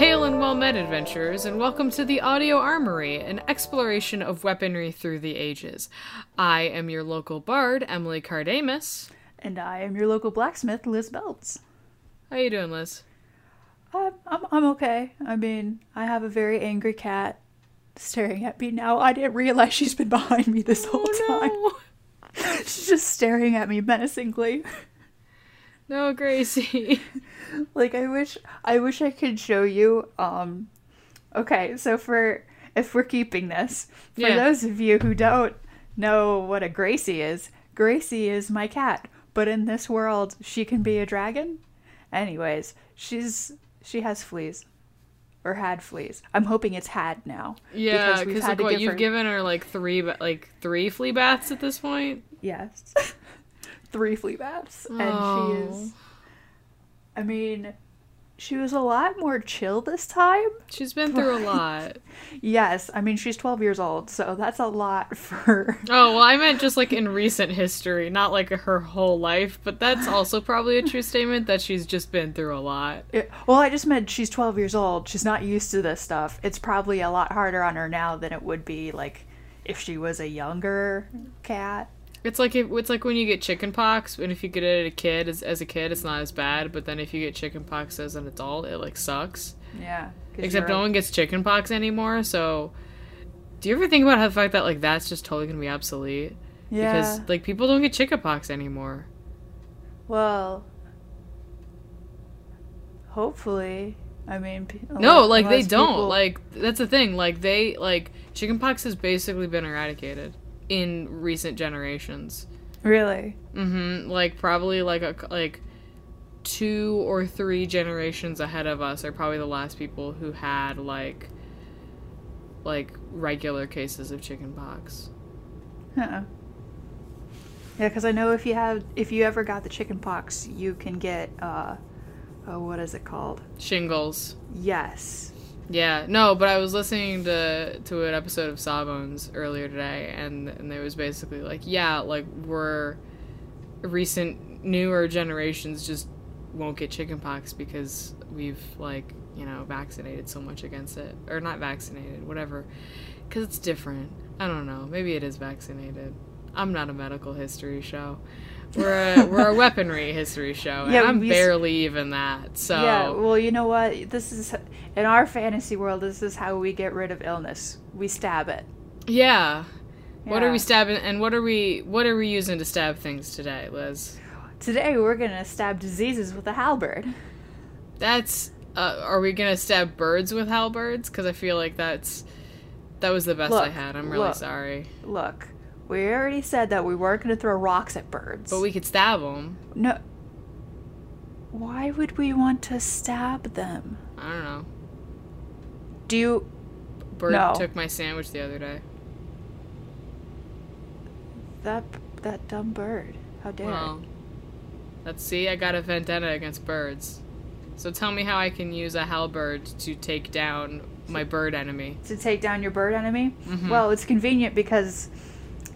Hail and well met, adventurers, and welcome to the Audio Armory, an exploration of weaponry through the ages. I am your local bard, Emily Kardamis. And I am your local blacksmith, LiZz Beltz. How you doing, Liz? I'm okay. I mean, I have a very angry cat staring at me now. I didn't realize she's been behind me this whole time. She's just staring at me menacingly. No, Gracie. Like, I wish I could show you, okay, so if we're keeping this, for those of you who don't know what a Gracie is my cat, but in this world, she can be a dragon. Anyways, she has fleas. Or had fleas. I'm hoping it's had now. Yeah, because like, you've given her, like, three flea baths at this point? Yes. 3 flea baths, and she was a lot more chill this time. She's been through a lot. Yes, I mean, she's 12 years old, so that's a lot for... Oh, well, I meant just, like, in recent history, not, like, her whole life, but that's also probably a true statement that she's just been through a lot. Well, I just meant she's 12 years old. She's not used to this stuff. It's probably a lot harder on her now than it would be, like, if she was a younger cat. It's like when you get chicken pox, and if you get it as a kid, it's not as bad, but then if you get chicken pox as an adult, it, like, sucks. Yeah. Except no one gets chicken pox anymore, so... Do you ever think about how the fact that, like, that's just totally gonna be obsolete? Yeah. Because, like, people don't get chicken pox anymore. Well... Hopefully. I mean... No, like, they don't. People... Like, that's the thing. Like, they, like... Chicken pox has basically been eradicated. In recent generations. Really? Mm-hmm. Like, probably, like, 2 or 3 generations ahead of us are probably the last people who had, like regular cases of chickenpox. Huh. Yeah, because I know if you ever got the chickenpox, you can get, what is it called? Shingles. Yes. Yeah, no, but I was listening to an episode of Sawbones earlier today, and there was basically like, yeah, like, we're recent newer generations just won't get chickenpox because we've, like, you know, vaccinated so much against it, or not vaccinated, whatever, because it's different. I don't know, maybe it is vaccinated. I'm not a medical history show. We're a weaponry history show, and yeah, I'm barely even that, so... Yeah, well, you know what? This is... In our fantasy world, this is how we get rid of illness. We stab it. Yeah. What are we stabbing... And what are we using to stab things today, Liz? Today, we're gonna stab diseases with a halberd. That's... are we gonna stab birds with halberds? Because I feel like that's... That was the best I had. I'm really sorry. Look... We already said that we weren't going to throw rocks at birds. But we could stab them. No. Why would we want to stab them? I don't know. Do you... Bird took my sandwich the other day. That dumb bird. How dare it. Let's see, I got a vendetta against birds. So tell me how I can use a halberd to take down my bird enemy. To take down your bird enemy? Mm-hmm. Well, it's convenient because...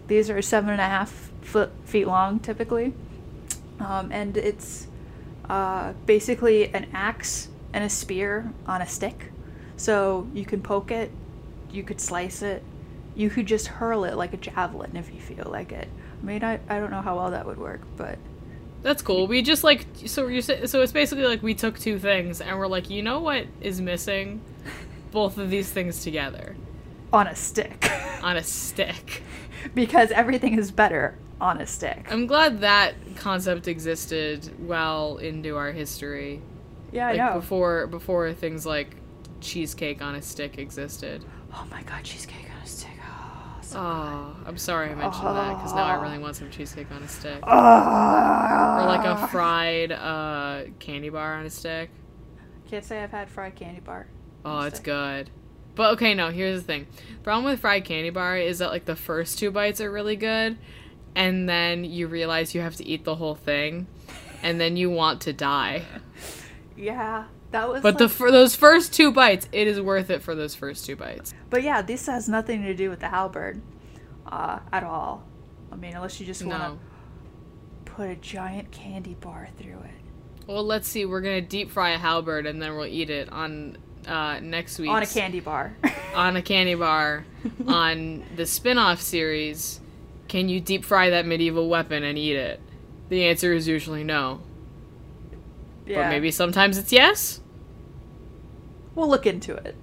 These are 7.5 feet long, typically. And it's basically an axe and a spear on a stick. So you can poke it, you could slice it, you could just hurl it like a javelin if you feel like it. I mean, I don't know how well that would work, but... That's cool. We just, like... So it's basically like we took 2 things, and we're like, you know what is missing? Both of these things together. On a stick. On a stick. Because everything is better on a stick. I'm glad that concept existed well into our history. Yeah, like, I know. Before things like cheesecake on a stick existed. Oh my god, cheesecake on a stick. Oh, so good. I'm sorry I mentioned that, because now I really want some cheesecake on a stick. Or like a fried candy bar on a stick. Can't say I've had fried candy bar. Oh, it's good. But, okay, no, here's the thing. The problem with fried candy bar is that, like, the first 2 bites are really good, and then you realize you have to eat the whole thing, and then you want to die. Yeah, that was, but like... for those first 2 bites, it is worth it for those first 2 bites. But, yeah, this has nothing to do with the halberd at all. I mean, unless you just want to put a giant candy bar through it. Well, let's see. We're going to deep fry a halberd, and then we'll eat it on... next week. On a candy bar. On a candy bar. On the spin-off series, can you deep fry that medieval weapon and eat it? The answer is usually no. Yeah. But maybe sometimes it's yes? We'll look into it.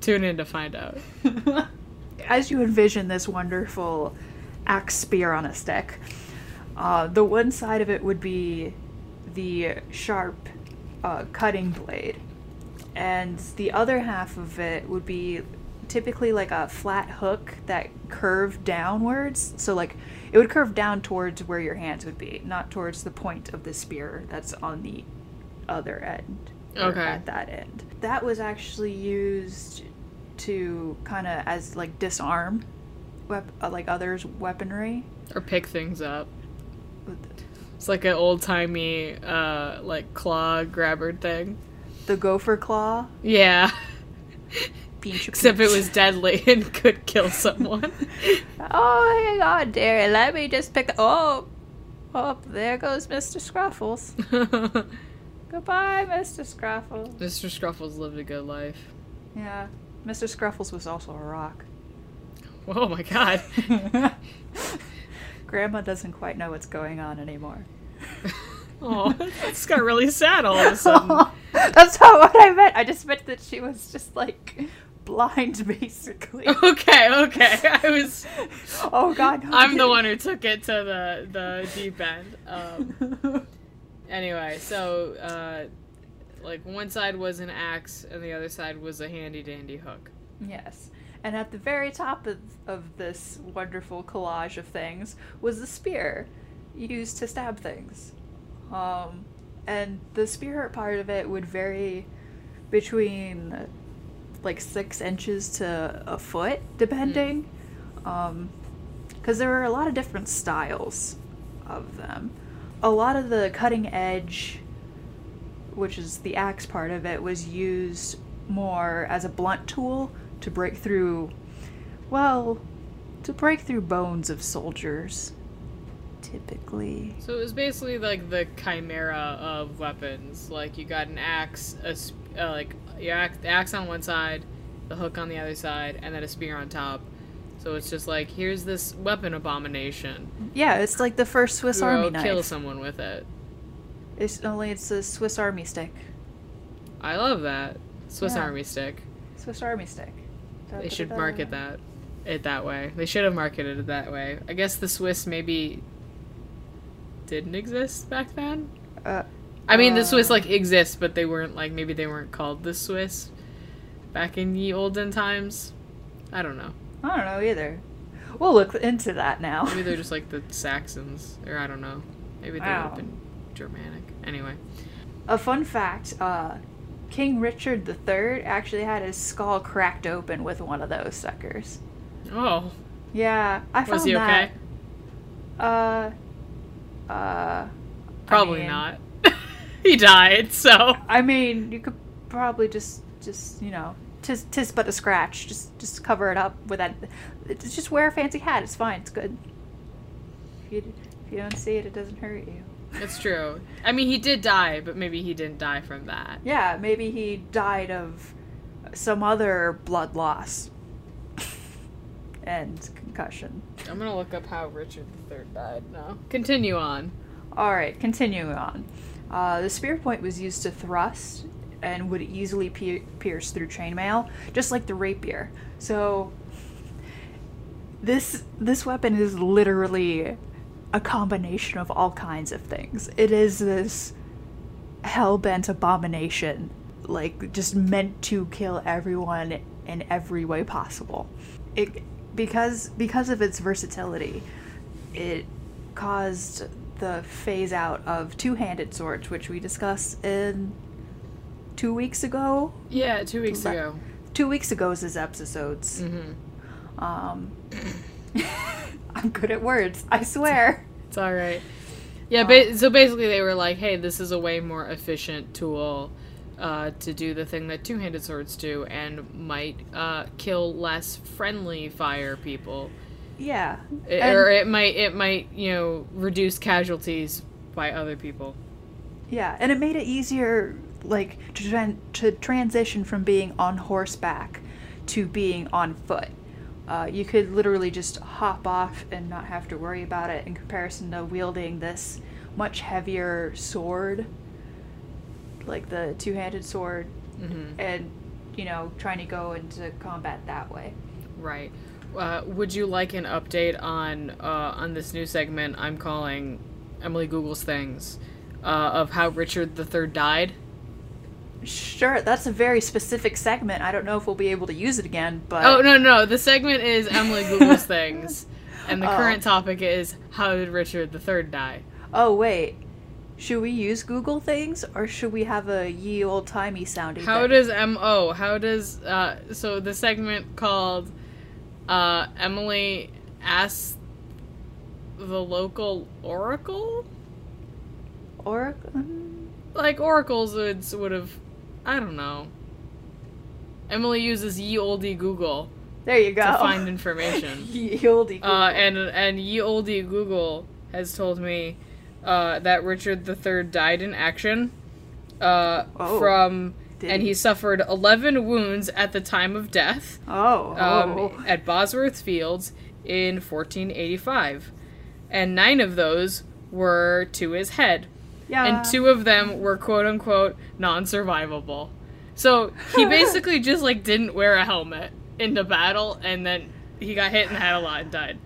Tune in to find out. As you envision this wonderful axe spear on a stick, the one side of it would be the sharp cutting blade, and the other half of it would be typically like a flat hook that curved downwards. So like it would curve down towards where your hands would be, not towards the point of the spear that's on the other end. Okay. At that end. That was actually used to kind of as like disarm like others' weaponry. Or pick things up. It's like an old-timey, like, claw grabber thing. The gopher claw? Yeah. Pinch, except pinch. It was deadly and could kill someone. Oh, hang on, dearie. Let me just pick the... Oh, there goes Mr. Scruffles. Goodbye, Mr. Scruffles. Mr. Scruffles lived a good life. Yeah. Mr. Scruffles was also a rock. Oh, my God. Grandma doesn't quite know what's going on anymore. Oh, it's got really sad all of a sudden. Oh, that's not what I meant. I just meant that she was just like blind, basically. Okay. I was. Oh God. I'm the one who took it to the deep end. Anyway, so like one side was an axe and the other side was a handy dandy hook. Yes. And at the very top of this wonderful collage of things was the spear used to stab things. And the spear part of it would vary between like 6 inches to a foot, depending. Because there were a lot of different styles of them. A lot of the cutting edge, which is the axe part of it, was used more as a blunt tool to break through, bones of soldiers, typically. So it was basically like the chimera of weapons. Like you got an axe, the axe on one side, the hook on the other side, and then a spear on top. So it's just like, here's this weapon abomination. Yeah, it's like the first Swiss Army knife. Kill someone with it. It's a Swiss Army stick. I love that. Swiss Army stick. They should market it that way. They should have marketed it that way. I guess the Swiss maybe didn't exist back then. I mean, the Swiss like exists, but they weren't like, maybe they weren't called the Swiss back in ye olden times. I don't know either. We'll look into that now. Maybe they're just like the Saxons, or I don't know. Maybe they would have been Germanic. Anyway, a fun fact: King Richard III actually had his skull cracked open with one of those suckers. Oh. Yeah, I found that. Was he okay? Probably not. He died, so. I mean, you could probably just you know, tis but a scratch. Just cover it up with that. Just wear a fancy hat. It's fine. It's good. If you don't see it, it doesn't hurt you. That's true. I mean, he did die, but maybe he didn't die from that. Yeah, maybe he died of some other blood loss and concussion. I'm going to look up how Richard III died now. Continue on. All right, continuing on. The spear point was used to thrust and would easily pierce through chainmail, just like the rapier. So this weapon is literally a combination of all kinds of things. It is this hell-bent abomination, like just meant to kill everyone in every way possible. It because of its versatility, it caused the phase out of two-handed swords, which we discussed in 2 weeks ago. Yeah, 2 weeks ago. 2 weeks ago's his episodes. Mm-hmm. I'm good at words, I swear. It's all right. Yeah, so basically they were like, hey, this is a way more efficient tool to do the thing that two-handed swords do and might kill less friendly fire people. Yeah. It might, you know, reduce casualties by other people. Yeah, and it made it easier like to transition from being on horseback to being on foot. You could literally just hop off and not have to worry about it in comparison to wielding this much heavier sword, like the two-handed sword, and, you know, trying to go into combat that way. Right. Would you like an update on this new segment I'm calling Emily Googles Things, of how Richard III died? Sure, that's a very specific segment. I don't know if we'll be able to use it again, but... Oh, no, the segment is Emily Googles Things, and the current topic is, how did Richard III die? Oh, wait. Should we use Google Things, or should we have a ye old-timey sounding thing? So the segment called... Emily asks the local oracle? Oracle? Like, oracles would have... I don't know. Emily uses ye olde Google. There you go. To find information. Ye olde Google. And ye olde Google has told me that Richard III died in action from... And he suffered 11 wounds at the time of death. At Bosworth Fields in 1485. And 9 of those were to his head. Yeah. And 2 of them were, quote-unquote, non-survivable. So he basically just, like, didn't wear a helmet into battle, and then he got hit in the head a lot and died.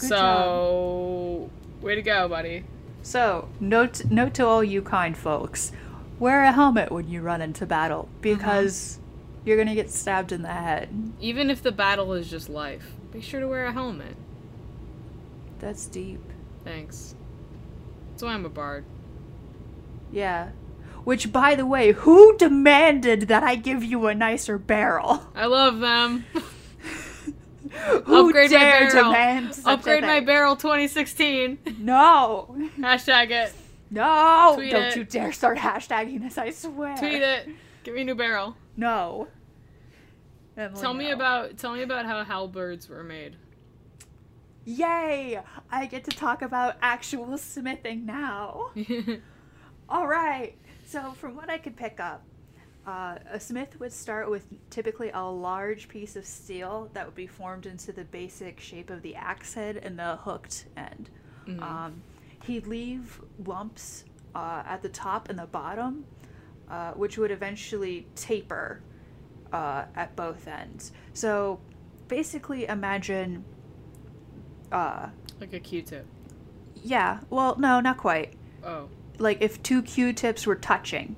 Good job. Way to go, buddy. So, note to all you kind folks. Wear a helmet when you run into battle, because you're going to get stabbed in the head. Even if the battle is just life, be sure to wear a helmet. That's deep. Thanks. That's why I'm a bard. Yeah. Which, by the way, who demanded that I give you a nicer barrel? I love them. Who upgrade dare demand such upgrade a thing? My barrel 2016. No. Hashtag it. No! Tweet don't it. You dare start hashtagging this, I swear. Tweet it. Give me a new barrel. No. Emily, tell me about how halberds were made. Yay! I get to talk about actual smithing now. Alright. So from what I could pick up, a smith would start with typically a large piece of steel that would be formed into the basic shape of the axe head and the hooked end. Mm-hmm. He'd leave lumps at the top and the bottom, which would eventually taper at both ends. So basically imagine... like a Q-tip. Yeah. Well, no, not quite. Oh. Like if 2 Q-tips were touching.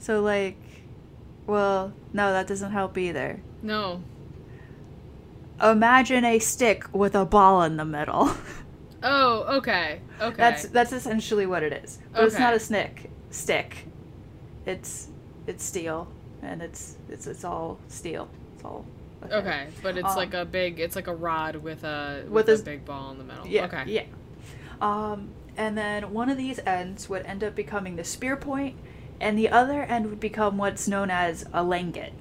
So like... Well, no, that doesn't help either. No. Imagine a stick with a ball in the middle. Oh, okay. That's essentially what it is. But It's not a stick. It's steel, and it's all steel. It's all okay, but it's like a big. It's like a rod with a big ball in the middle. Yeah, okay. Yeah. And then one of these ends would end up becoming the spear point, and the other end would become what's known as a langet,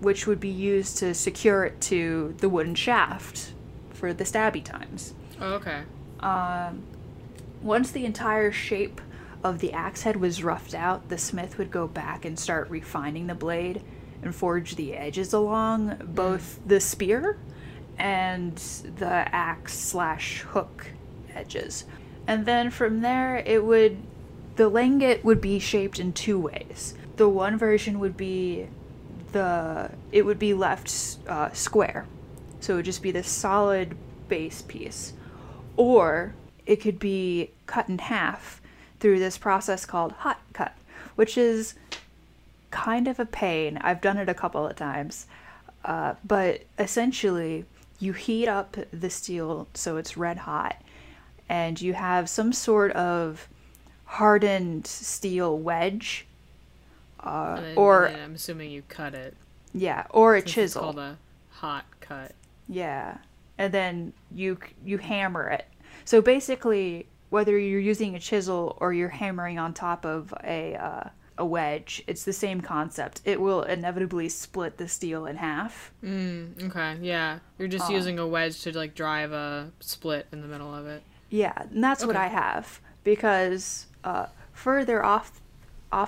which would be used to secure it to the wooden shaft for the stabby times. Oh, okay. Once the entire shape of the axe head was roughed out, the smith would go back and start refining the blade and forge the edges along both the spear and the axe/hook edges. And then from there, the langet would be shaped in 2 ways. The one version would be it would be left square. So it would just be this solid base piece. Or it could be cut in half through this process called hot cut, which is kind of a pain. I've done it a couple of times. But essentially, you heat up the steel so it's red hot, and you have some sort of hardened steel wedge. I'm assuming you cut it. Yeah, or a chisel. It's called a hot cut. Yeah. And then you hammer it. So basically, whether you're using a chisel or you're hammering on top of a wedge, it's the same concept. It will inevitably split the steel in half. Okay, yeah. You're just using a wedge to, like, drive a split in the middle of it. Yeah, and that's what I have. Because further off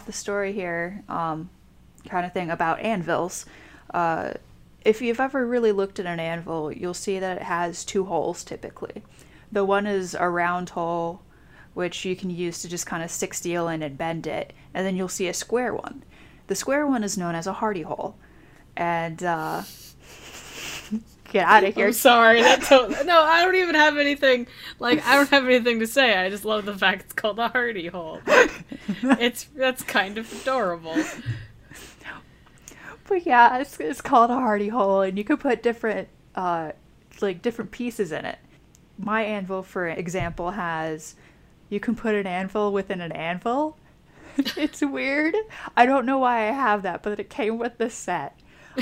the story here, kind of thing about anvils. If you've ever really looked at an anvil, you'll see that it has two holes typically. The one is a round hole, which you can use to just kind of stick steel in and bend it, and then you'll see a square one. The square one is known as a hardy hole, and get out of here. I'm sorry. No, I don't even have anything. Like, I don't have anything to say. I just love the fact it's called a hardy hole. That's kind of adorable. But yeah, it's called a hardy hole, and you can put different different pieces in it. My anvil, for example, you can put an anvil within an anvil. It's weird. I don't know why I have that, but it came with the set.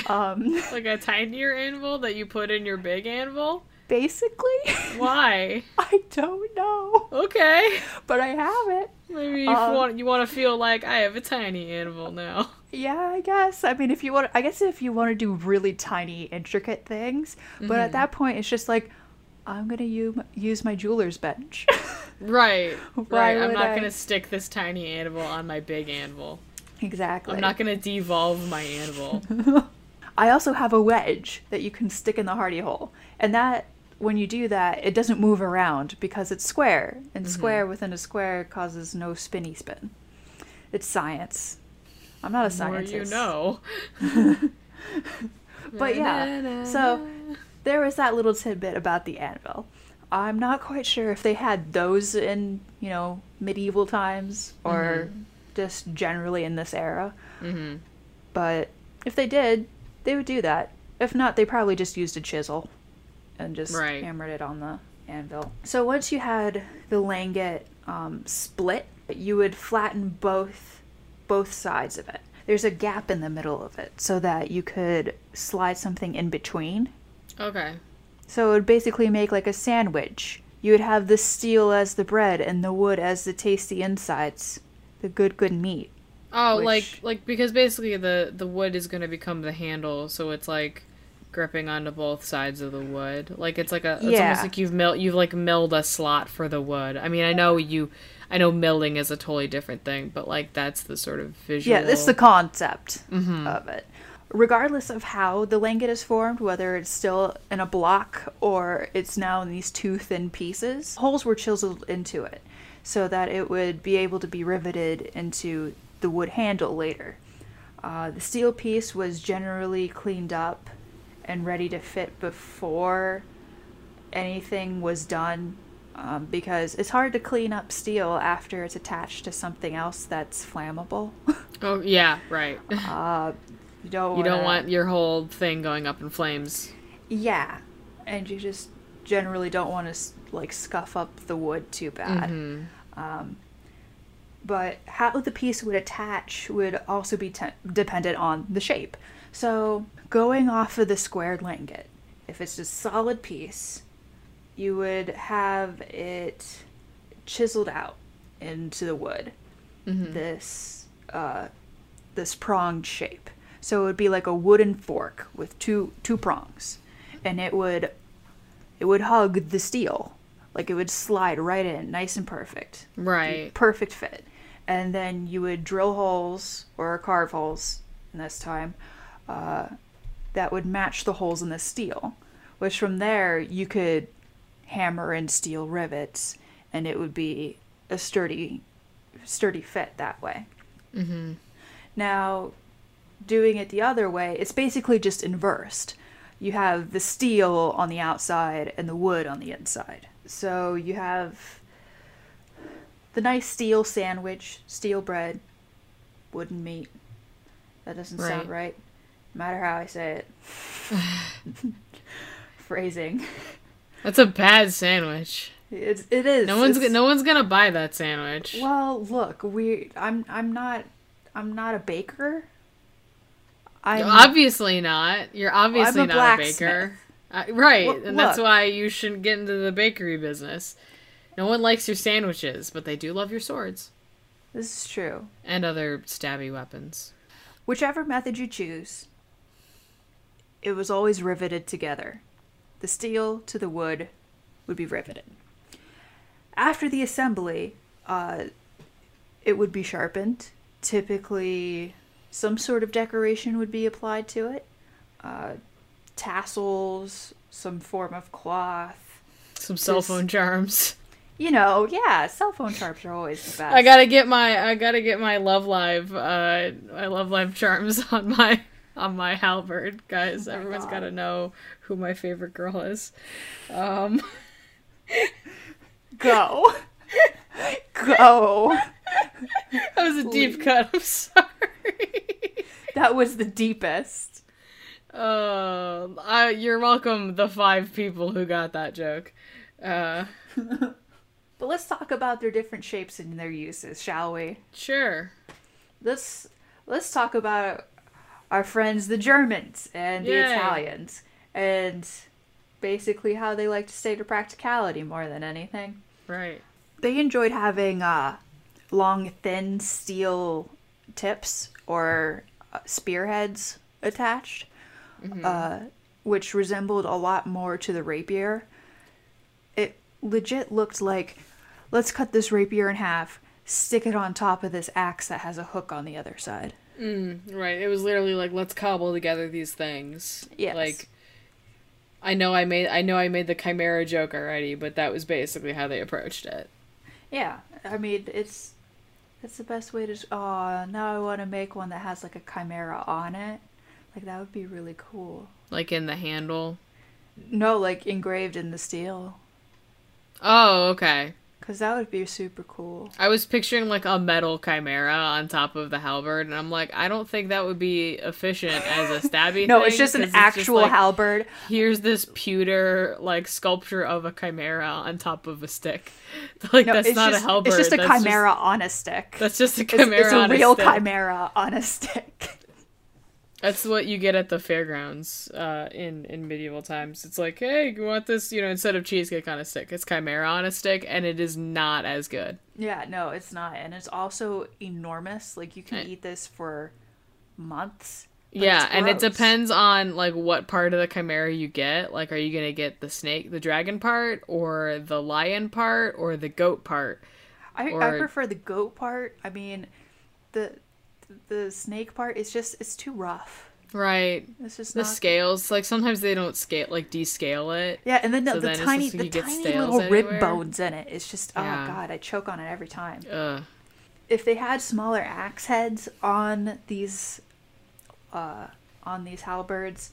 Like a tinier anvil that you put in your big anvil? Basically. Why? I don't know. Okay. But I have it. Maybe you want to feel like I have a tiny anvil now. Yeah, I guess. I mean, if you want to do really tiny, intricate things, mm-hmm. But at that point, it's just like, I'm going to use my jeweler's bench. Right. Right. I'm not going to stick this tiny anvil on my big anvil. Exactly. I'm not going to devolve my anvil. I also have a wedge that you can stick in the hardy hole. And that, when you do that, it doesn't move around because it's square. And square within a square causes no spinny spin. It's science. I'm not a scientist. More you know. But yeah, so there was that little tidbit about the anvil. I'm not quite sure if they had those in, medieval times or just generally in this era. Mm-hmm. But if they did, they would do that. If not, they probably just used a chisel and just hammered it on the anvil. So once you had the langet split, you would flatten both sides of it. There's a gap in the middle of it so that you could slide something in between. Okay. So it would basically make like a sandwich. You would have the steel as the bread and the wood as the tasty insides, the good meat. Oh, which... like because basically the wood is going to become the handle, so it's like gripping onto both sides of the wood. Like it's like it's almost like you've milled a slot for the wood. I mean, I know milling is a totally different thing, but like that's the sort of visual. Yeah, that's the concept of it. Regardless of how the langet is formed, whether it's still in a block or it's now in these two thin pieces, holes were chiseled into it so that it would be able to be riveted into the wood handle later. The steel piece was generally cleaned up and ready to fit before anything was done, because it's hard to clean up steel after it's attached to something else that's flammable. Oh, yeah, right. You don't want your whole thing going up in flames. Yeah, and you just generally don't want to scuff up the wood too bad. Mm-hmm. But how the piece would attach would also be dependent on the shape. So going off of the squared langet, if it's a solid piece, you would have it chiseled out into the wood. Mm-hmm. This pronged shape. So it would be like a wooden fork with two prongs, and it would hug the steel. Like it would slide right in, nice and perfect. Right. Perfect fit. And then you would drill holes or carve holes in this time that would match the holes in the steel, which from there you could hammer in steel rivets, and it would be a sturdy fit that way. Mm-hmm. Now... doing it the other way, it's basically just inversed. You have the steel on the outside and the wood on the inside. So you have the nice steel sandwich, steel bread, wooden meat. That doesn't sound right, no matter how I say it. Phrasing. That's a bad sandwich. It is. No one's gonna buy that sandwich. Well, look, I'm not a baker. You're obviously not. You're obviously not a baker. Right. And that's why you shouldn't get into the bakery business. No one likes your sandwiches, but they do love your swords. This is true. And other stabby weapons. Whichever method you choose, it was always riveted together. The steel to the wood would be riveted. After the assembly, it would be sharpened. Typically, some sort of decoration would be applied to it. Tassels, some form of cloth. Some cell phone charms. You know, yeah, cell phone charms are always the best. I gotta get my Love Live charms on my halberd, guys. Everyone's gotta know who my favorite girl is. Go. That was a deep cut. I'm sorry. That was the deepest. Oh, you're welcome. The five people who got that joke. But let's talk about their different shapes and their uses, shall we? Sure. Let's talk about our friends, the Germans and the Italians, and basically how they like to stay to practicality more than anything. Right. They enjoyed having long, thin steel tips or spearheads attached, mm-hmm. Which resembled a lot more to the rapier. It legit looked like, let's cut this rapier in half, stick it on top of this axe that has a hook on the other side. Right. It was literally like, let's cobble together these things. Yes. Like, I know I made the Chimera joke already, but that was basically how they approached it. Yeah. I mean, it's the best way to... Oh, now I want to make one that has, like, a chimera on it. Like, that would be really cool. Like, in the handle? No, like, engraved in the steel. Oh, okay. Because that would be super cool. I was picturing, like, a metal chimera on top of the halberd, and I'm like, I don't think that would be efficient as a stabby No, thing, it's just an actual just, like, halberd. Here's this pewter, like, sculpture of a chimera on top of a stick. Like, no, that's not just a halberd. It's just a chimera on a stick. That's just a chimera on a stick. It's a real chimera on a stick. That's what you get at the fairgrounds in medieval times. It's like, hey, you want this, you know, instead of cheesecake on a stick, it's chimera on a stick, and it is not as good. Yeah, no, it's not. And it's also enormous. Like, you can eat this for months. Yeah, and it depends on, like, what part of the chimera you get. Like, are you going to get the snake, the dragon part, or the lion part, or the goat part? I prefer the goat part. I mean, the snake part is just, it's too rough. Right. It's just the scales, like, sometimes they don't scale, like, descale it. Yeah, and then the tiny little rib bones in it. It's just, oh god, I choke on it every time. If they had smaller axe heads on these halberds,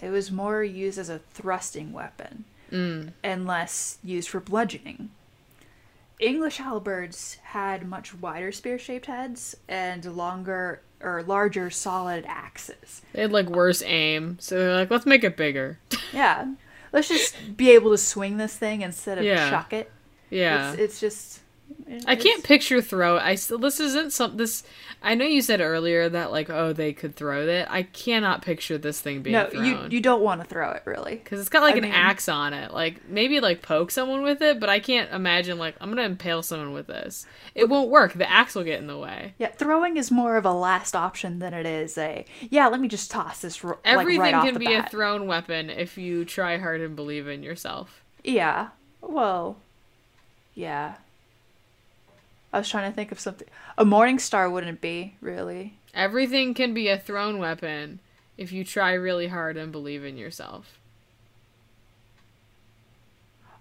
it was more used as a thrusting weapon, and less used for bludgeoning. English halberds had much wider spear-shaped heads and longer or larger solid axes. They had, like, worse aim, so they're like, let's make it bigger. Yeah. Let's just be able to swing this thing instead of chuck it. Yeah. It's just... I can't picture throw. I know you said earlier that, like, oh, they could throw it. I cannot picture this thing being thrown. No, you don't want to throw it, really. Because it's got, like, an axe on it. Like, maybe, like, poke someone with it, but I can't imagine, like, I'm going to impale someone with this. It won't work. The axe will get in the way. Yeah, throwing is more of a last option than it is a, let me just toss this everything right off the bat. Everything can be a thrown weapon if you try hard and believe in yourself. Yeah. Well, yeah. I was trying to think of something. A morning star wouldn't be, really. Everything can be a thrown weapon if you try really hard and believe in yourself.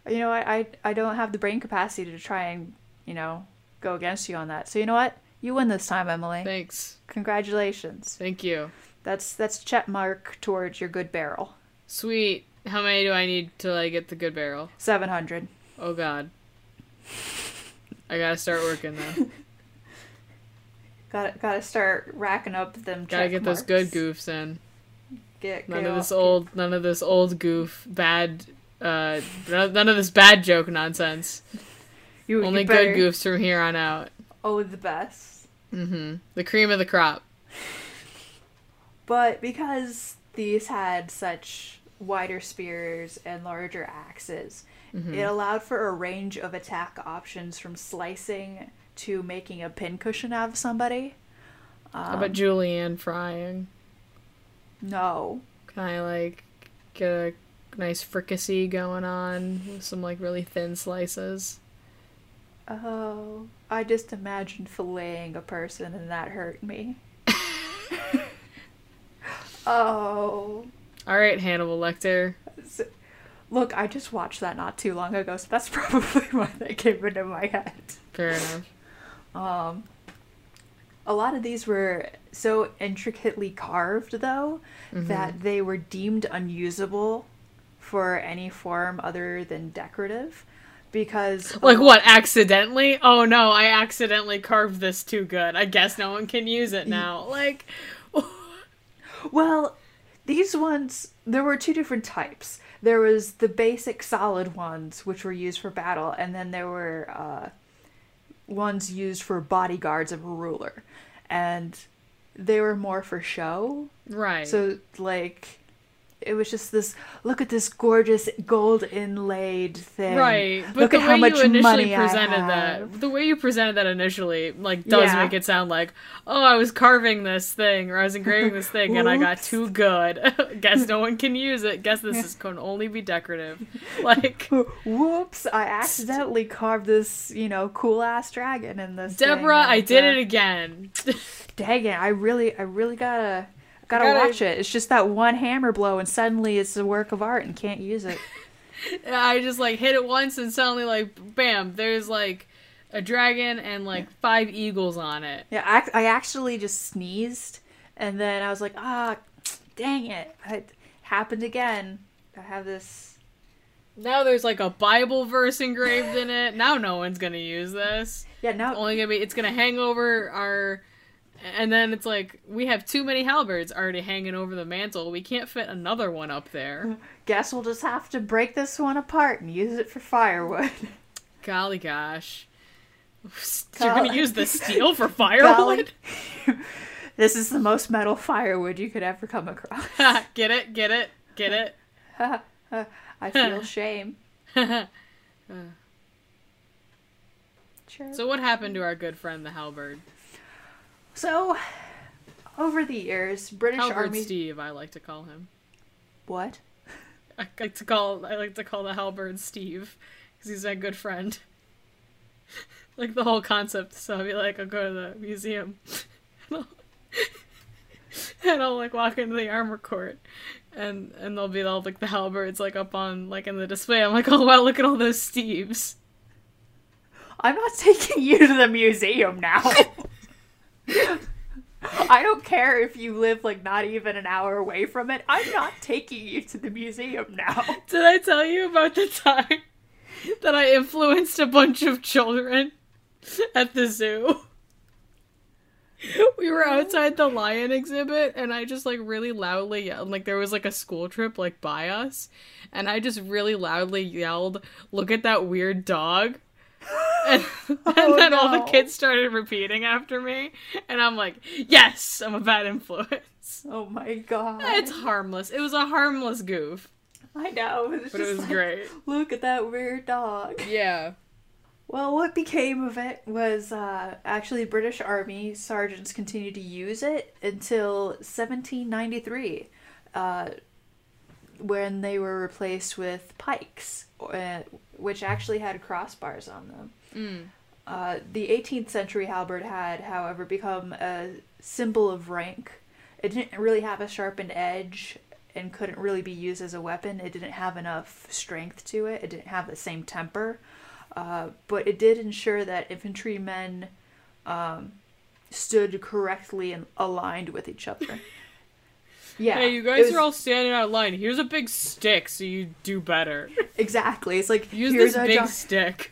You know, I don't have the brain capacity to try and, you know, go against you on that. So you know what? You win this time, Emily. Thanks. Congratulations. Thank you. That's check mark towards your good barrel. Sweet. How many do I need till I get the good barrel? 700. Oh, God. I gotta start working, though. Gotta start racking up them check Gotta get marks. Those good goofs in. None of this old goof, bad, none of this bad joke nonsense. Only good goofs from here on out. Oh, the best. Mm-hmm. The cream of the crop. But because these had such wider spears and larger axes, mm-hmm. it allowed for a range of attack options from slicing to making a pincushion out of somebody. How about julienne frying? No. Can I, like, get a nice fricassee going on with some, like, really thin slices? Oh, I just imagined filleting a person and that hurt me. Oh. All right, Hannibal Lecter. Look, I just watched that not too long ago, so that's probably why that came into my head. Fair enough. A lot of these were so intricately carved, though, mm-hmm. that they were deemed unusable for any form other than decorative, because... Like what, accidentally? Oh no, I accidentally carved this too good. I guess no one can use it now. Like... Well, these ones, there were two different types. There was the basic solid ones, which were used for battle, and then there were ones used for bodyguards of a ruler. And they were more for show. Right. So, like, it was just this, look at this gorgeous gold inlaid thing. Right. But look at how much money I have. That, the way you presented that initially, like, does make it sound like, oh, I was carving this thing, or I was engraving this thing, and I got too good. Guess no one can use it. Guess this can only be decorative. Like, whoops, I accidentally carved this, you know, cool-ass dragon in this Deborah, thing. I did it again. Dang it, I really gotta watch it. It's just that one hammer blow and suddenly it's a work of art and can't use it. I just like hit it once and suddenly like bam, there's like a dragon and like five eagles on it. Yeah, I actually just sneezed and then I was like, ah, dang it. It happened again. I have this. Now there's like a Bible verse engraved in it. Now no one's gonna use this. Yeah, now it's gonna hang over our... And then it's like, we have too many halberds already hanging over the mantle. We can't fit another one up there. Guess we'll just have to break this one apart and use it for firewood. Golly gosh. You're going to use the steel for firewood? This is the most metal firewood you could ever come across. Get it, get it, get it. I feel shame. Sure. So what happened to our good friend, the halberd? So, over the years, British Albert Army... Steve, I like to call him. What? I like to call the halberd Steve, because he's my good friend. Like, the whole concept, so I'll be like, I'll go to the museum, and I'll like, walk into the armor court, and they'll be all, like, the halberds, like, up on, like, in the display. I'm like, oh, wow, look at all those Steves. I'm not taking you to the museum now. I don't care if you live like not even an hour away from it. I'm not taking you to the museum now. Did I tell you about the time that I influenced a bunch of children at the zoo? We were outside the lion exhibit and I just like really loudly yelled, like there was like a school trip like by us and I just really loudly yelled, "Look at that weird dog." And then all the kids started repeating after me, and I'm like, yes, I'm a bad influence. Oh my god. It's harmless. It was a harmless goof. I know. It was like, great. Look at that weird dog. Yeah. Well, what became of it was actually British Army sergeants continued to use it until 1793, when they were replaced with pikes, which actually had crossbars on them. The 18th century halberd had, however, become a symbol of rank. It didn't really have a sharpened edge and couldn't really be used as a weapon. It didn't have enough strength to it. It didn't have the same temper. But it did ensure that infantrymen stood correctly and aligned with each other. Yeah, hey, you guys are all standing out of line. Here's a big stick so you do better. Exactly. It's like, here's this big stick.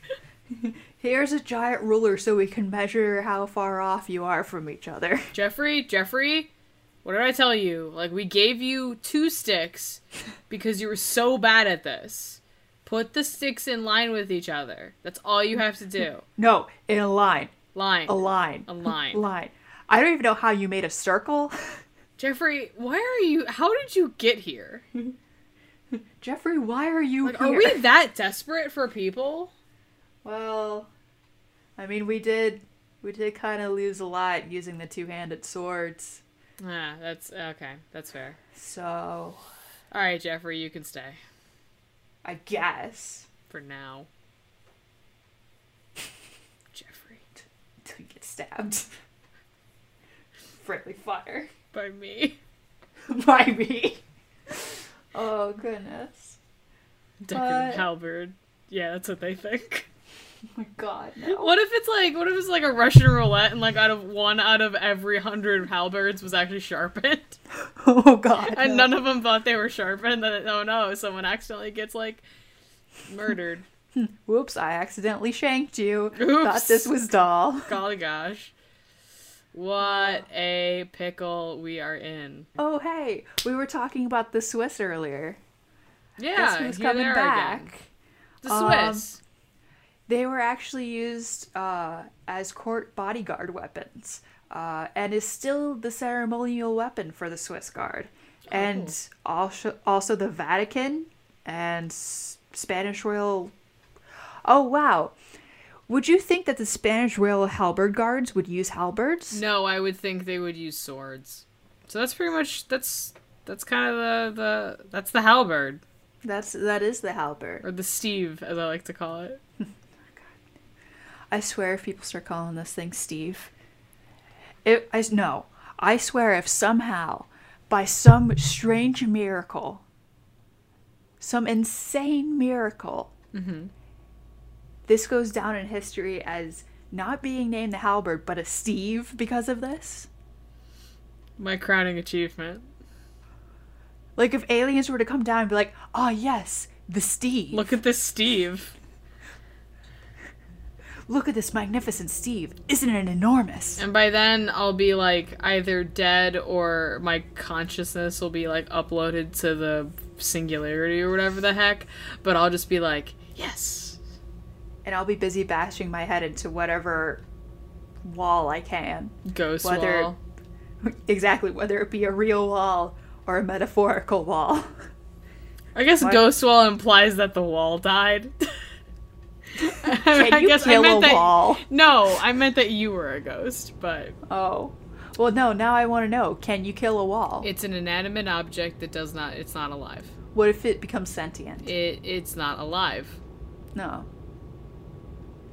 Here's a giant ruler so we can measure how far off you are from each other. Jeffrey, what did I tell you? Like, we gave you two sticks because you were so bad at this. Put the sticks in line with each other. That's all you have to do. No, in a line. Line. I don't even know how you made a circle. Jeffrey, how did you get here? Jeffrey, why are you here? Are we that desperate for people? Well, I mean, we did kind of lose a lot using the two-handed swords. Ah, that's, okay, that's fair. So... Alright, Jeffrey, you can stay. I guess. For now. stabbed. Friendly fire. By me. By me. Oh, goodness. Deckard and Halberd. Yeah, that's what they think. Oh my god, no. What if it's like a Russian roulette and like out of every 100 halberds was actually sharpened? Oh god. And none of them thought they were sharpened, then oh no, someone accidentally gets like murdered. Whoops, I accidentally shanked you. Oops. Thought this was doll. Golly gosh. What a pickle we are in. Oh hey, we were talking about the Swiss earlier. Yeah, who's coming back. Again. The Swiss. They were actually used as court bodyguard weapons, and is still the ceremonial weapon for the Swiss Guard. Oh. And also the Vatican and Spanish Royal... Oh, wow. Would you think that the Spanish Royal Halberd Guards would use halberds? No, I would think they would use swords. So that's pretty much... That's kind of the... That's the halberd. That is the halberd. Or the Steve, as I like to call it. I swear if people start calling this thing Steve. I swear if somehow, by some strange miracle, some insane miracle, this goes down in history as not being named the Halberd, but a Steve because of this. My crowning achievement. Like if aliens were to come down and be like, oh yes, the Steve. Look at this Steve. Look at this magnificent Steve. Isn't it enormous? And by then, I'll be, like, either dead or my consciousness will be, like, uploaded to the singularity or whatever the heck. But I'll just be like, yes. And I'll be busy bashing my head into whatever wall I can. Ghost wall. Exactly. Whether it be a real wall or a metaphorical wall. I guess ghost wall implies that the wall died. I meant a wall? No, I meant that you were a ghost, but... Oh. Well, no, now I want to know. Can you kill a wall? It's an inanimate object that does not... It's not alive. What if it becomes sentient? It's not alive. No.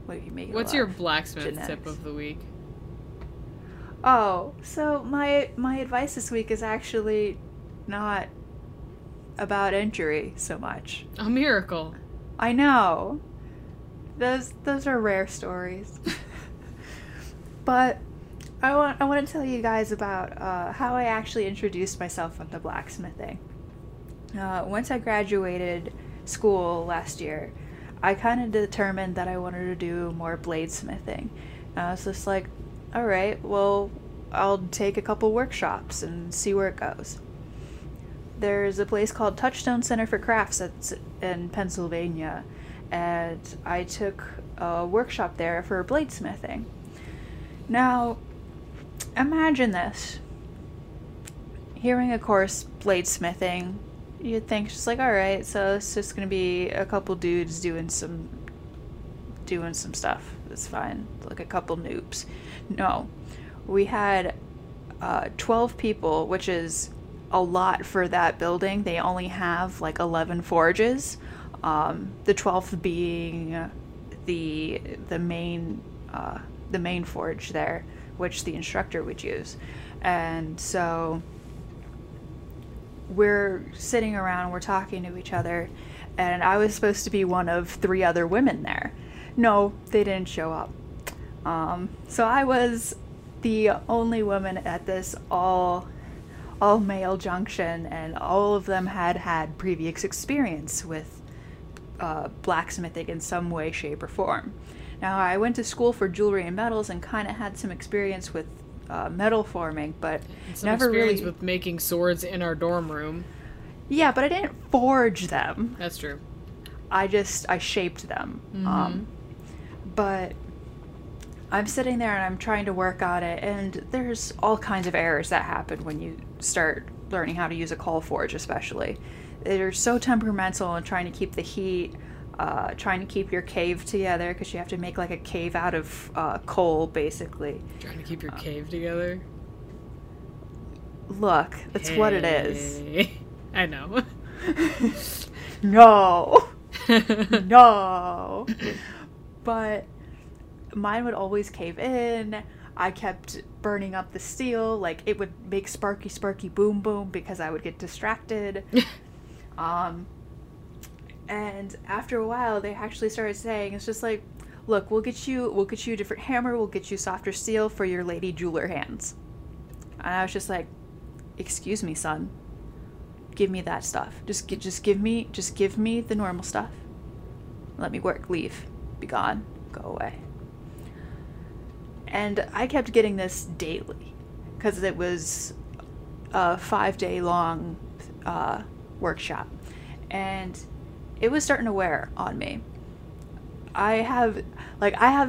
What do you make it What's alive? Your blacksmith Genetics. Tip of the week? Oh, so my advice this week is actually not about injury so much. A miracle. I know. Those are rare stories. But I want to tell you guys about how I actually introduced myself onto blacksmithing. Once I graduated school last year, I kind of determined that I wanted to do more bladesmithing. And I was just like, all right, well, I'll take a couple workshops and see where it goes. There's a place called Touchstone Center for Crafts that's in Pennsylvania. And I took a workshop there for bladesmithing. Now, imagine this. Hearing a course, bladesmithing, you'd think just like, all right, so it's just going to be a couple dudes doing some stuff. That's fine. Like a couple noobs. No. We had 12 people, which is a lot for that building. They only have like 11 forges. The 12th being the main forge there, which the instructor would use. And so we're sitting around, we're talking to each other, and I was supposed to be one of 3 other women there. No, they didn't show up. So I was the only woman at this all male junction, and all of them had previous experience with blacksmithing in some way, shape, or form. Now, I went to school for jewelry and metals and kind of had some experience with metal forming, but never really... Some experience with making swords in our dorm room. Yeah, but I didn't forge them. That's true. I shaped them. Mm-hmm. But I'm sitting there and I'm trying to work on it, and there's all kinds of errors that happen when you start learning how to use a coal forge, especially. They're so temperamental and trying to keep the heat, trying to keep your cave together, because you have to make like a cave out of coal, basically. Trying to keep your cave together? Look, that's what it is. I know. No. No. But mine would always cave in. I kept burning up the steel. Like, it would make sparky boom boom because I would get distracted. And after a while, they actually started saying, it's just like, look, we'll get you a different hammer, we'll get you softer steel for your lady jeweler hands. And I was just like, excuse me, son. Give me that stuff. Just give me the normal stuff. Let me work. Leave. Be gone. Go away. And I kept getting this daily, because it was a 5-day long workshop, and it was starting to wear on me. I have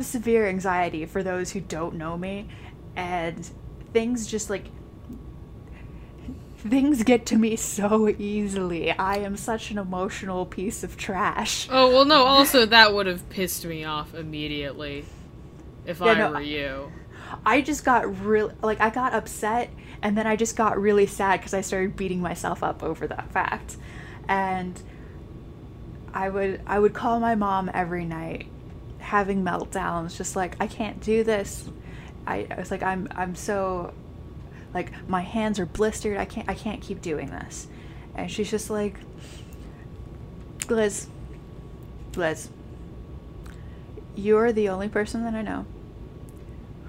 severe anxiety, for those who don't know me, and things get to me so easily. I am such an emotional piece of trash. Oh, well, no, also, that would have pissed me off immediately if I were you. I just got really, like, I got upset, and then I just got really sad because I started beating myself up over that fact. And I would call my mom every night, having meltdowns, just like, I can't do this. I was like, I'm so... like, my hands are blistered. I can't keep doing this. And she's just like, LiZz, you're the only person that I know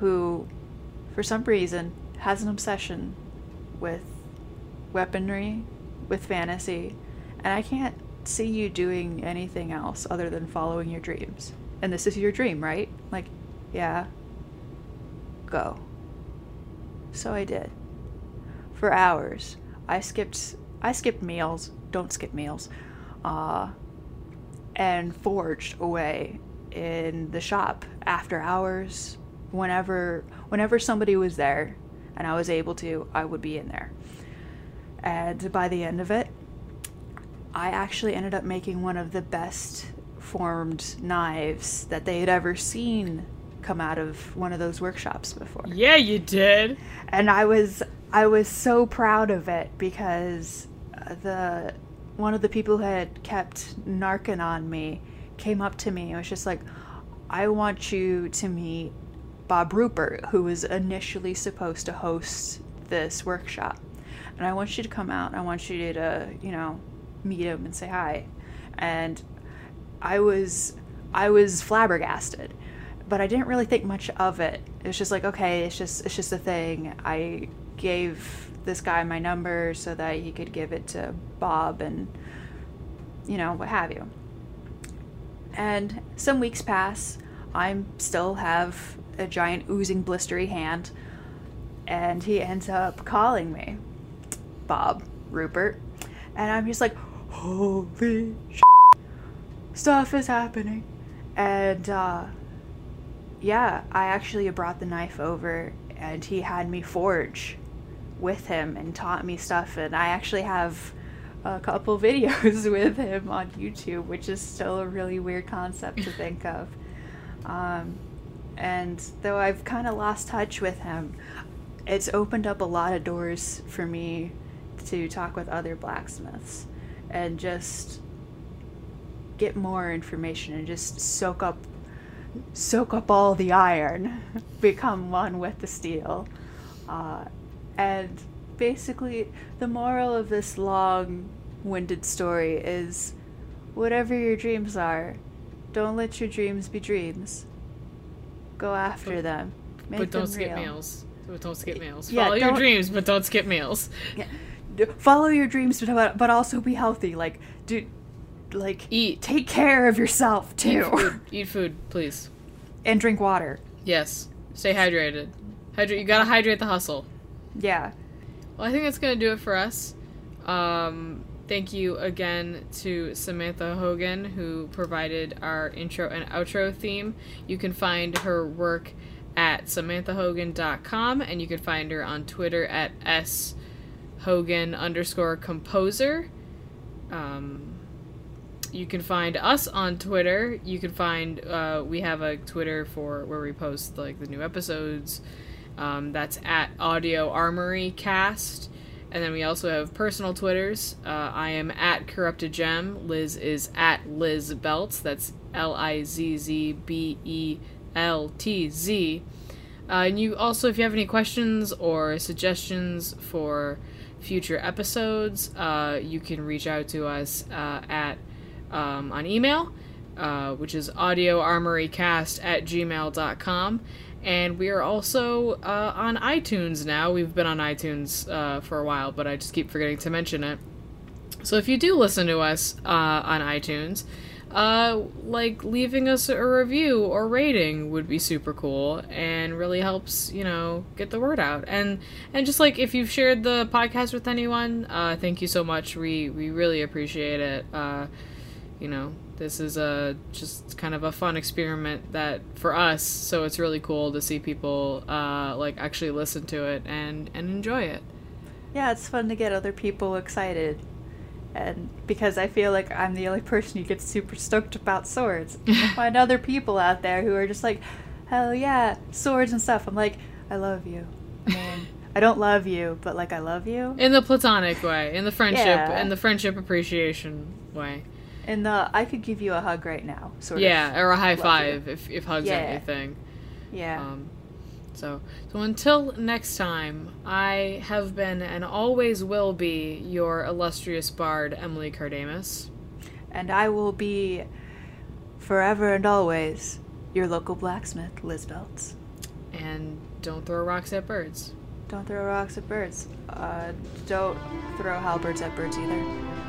who, for some reason, has an obsession with weaponry, with fantasy, and I can't see you doing anything else other than following your dreams. And this is your dream, right? Like, yeah. Go. So I did. For hours. I skipped meals. Don't skip meals. And forged away in the shop after hours. Whenever somebody was there and I was able to, I would be in there. And by the end of it, I actually ended up making one of the best formed knives that they had ever seen come out of one of those workshops before. Yeah, you did. And I was so proud of it, because one of the people who had kept narking on me came up to me and was just like, I want you to meet Bob Rupert, who was initially supposed to host this workshop, and I want you to come out, and I want you to, you know, meet him and say hi. And I was flabbergasted. But I didn't really think much of it. It was just like, okay, it's just a thing. I gave this guy my number so that he could give it to Bob and, you know, what have you. And some weeks pass. I still have a giant oozing blistery hand. And he ends up calling me Bob Rupert. And I'm just like, holy shit, stuff is happening. And, yeah, I actually brought the knife over, and he had me forge with him and taught me stuff, and I actually have a couple videos with him on YouTube, which is still a really weird concept to think of. And though I've kind of lost touch with him, it's opened up a lot of doors for me to talk with other blacksmiths and just get more information and just soak up all the iron, become one with the steel. And basically, the moral of this long-winded story is, whatever your dreams are, don't let your dreams be dreams. Go after them. But don't skip meals. Follow your dreams, but don't skip meals. Yeah. Follow your dreams, but also be healthy. Like, dude. Like, eat. Take care of yourself, too. Eat food, please. And drink water. Yes. Stay hydrated. You gotta hydrate the hustle. Yeah. Well, I think that's gonna do it for us. Thank you again to Samantha Hogan, who provided our intro and outro theme. You can find her work at samanthahogan.com, and you can find her on Twitter at @shogan_composer. You can find us on Twitter. You can find, we have a Twitter for where we post, like, the new episodes. That's at Audio Armory Cast. And then we also have personal Twitters. I am at corruptedgem. LiZz is at LiZz Beltz. That's LiZz Beltz. And you also, if you have any questions or suggestions for future episodes, you can reach out to us on email, which is audioarmorycast@gmail.com. And we are also on iTunes now. We've been on iTunes for a while, but I just keep forgetting to mention it. So if you do listen to us on iTunes, leaving us a review or rating would be super cool and really helps, get the word out. And just if you've shared the podcast with anyone, thank you so much. We really appreciate it. This is just kind of a fun experiment that for us, so it's really cool to see people actually listen to it and enjoy it. Yeah, it's fun to get other people excited, and because I feel like I'm the only person who gets super stoked about swords. I find other people out there who are just like, hell yeah, swords and stuff. I'm like, I love you. I don't love you, but I love you. In the platonic way, in the friendship, in the friendship appreciation way. And I could give you a hug right now, sort of. Yeah, or a high five if hugs are anything. Yeah. So until next time, I have been and always will be your illustrious bard, Emily Kardamis. And I will be forever and always your local blacksmith, LiZz Beltz. And don't throw rocks at birds. Don't throw rocks at birds. Don't throw halberds at birds either.